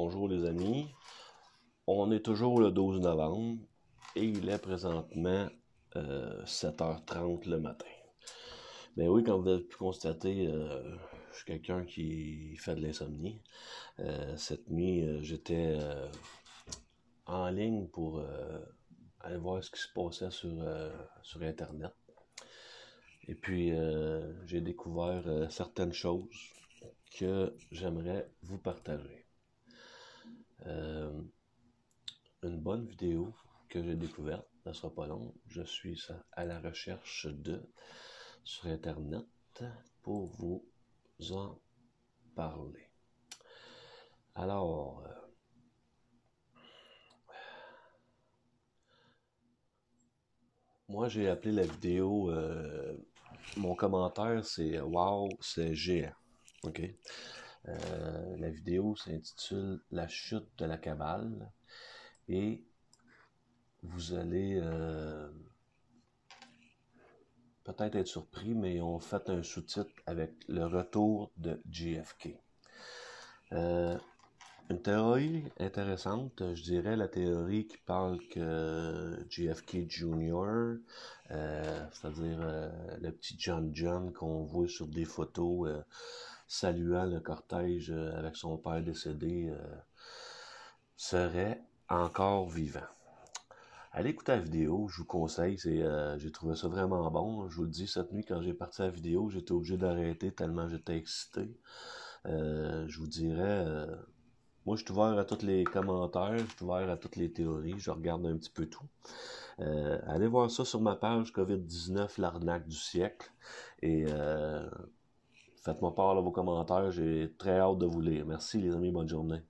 bonjour les amis. On est toujours le 12 novembre et il est présentement 7h30 le matin. Mais oui, comme vous avez pu constater, je suis quelqu'un qui fait de l'insomnie. Cette nuit, j'étais en ligne pour aller voir ce qui se passait sur Internet. Et puis, j'ai découvert certaines choses que j'aimerais vous partager. Une bonne vidéo que j'ai découverte, ça ne sera pas long. Je suis à la recherche sur Internet pour vous en parler. Alors, moi j'ai appelé la vidéo, mon commentaire c'est « Wow, c'est géant ». OK. La vidéo s'intitule « La chute de la cabale » et vous allez peut-être être surpris, mais on fait un sous-titre avec « Le retour de JFK ». Une théorie intéressante, je dirais la théorie qui parle que JFK Jr., c'est-à-dire le petit John qu'on voit sur des photos saluant le cortège avec son père décédé, serait encore vivant. Allez écouter la vidéo, je vous conseille, j'ai trouvé ça vraiment bon. Je vous le dis, cette nuit, quand j'ai parti la vidéo, j'étais obligé d'arrêter tellement j'étais excité. Je vous dirais... moi, je suis ouvert à tous les commentaires, je suis ouvert à toutes les théories, je regarde un petit peu tout. Allez voir ça sur ma page COVID-19, l'arnaque du siècle. Et faites-moi part de vos commentaires, j'ai très hâte de vous lire. Merci les amis, bonne journée.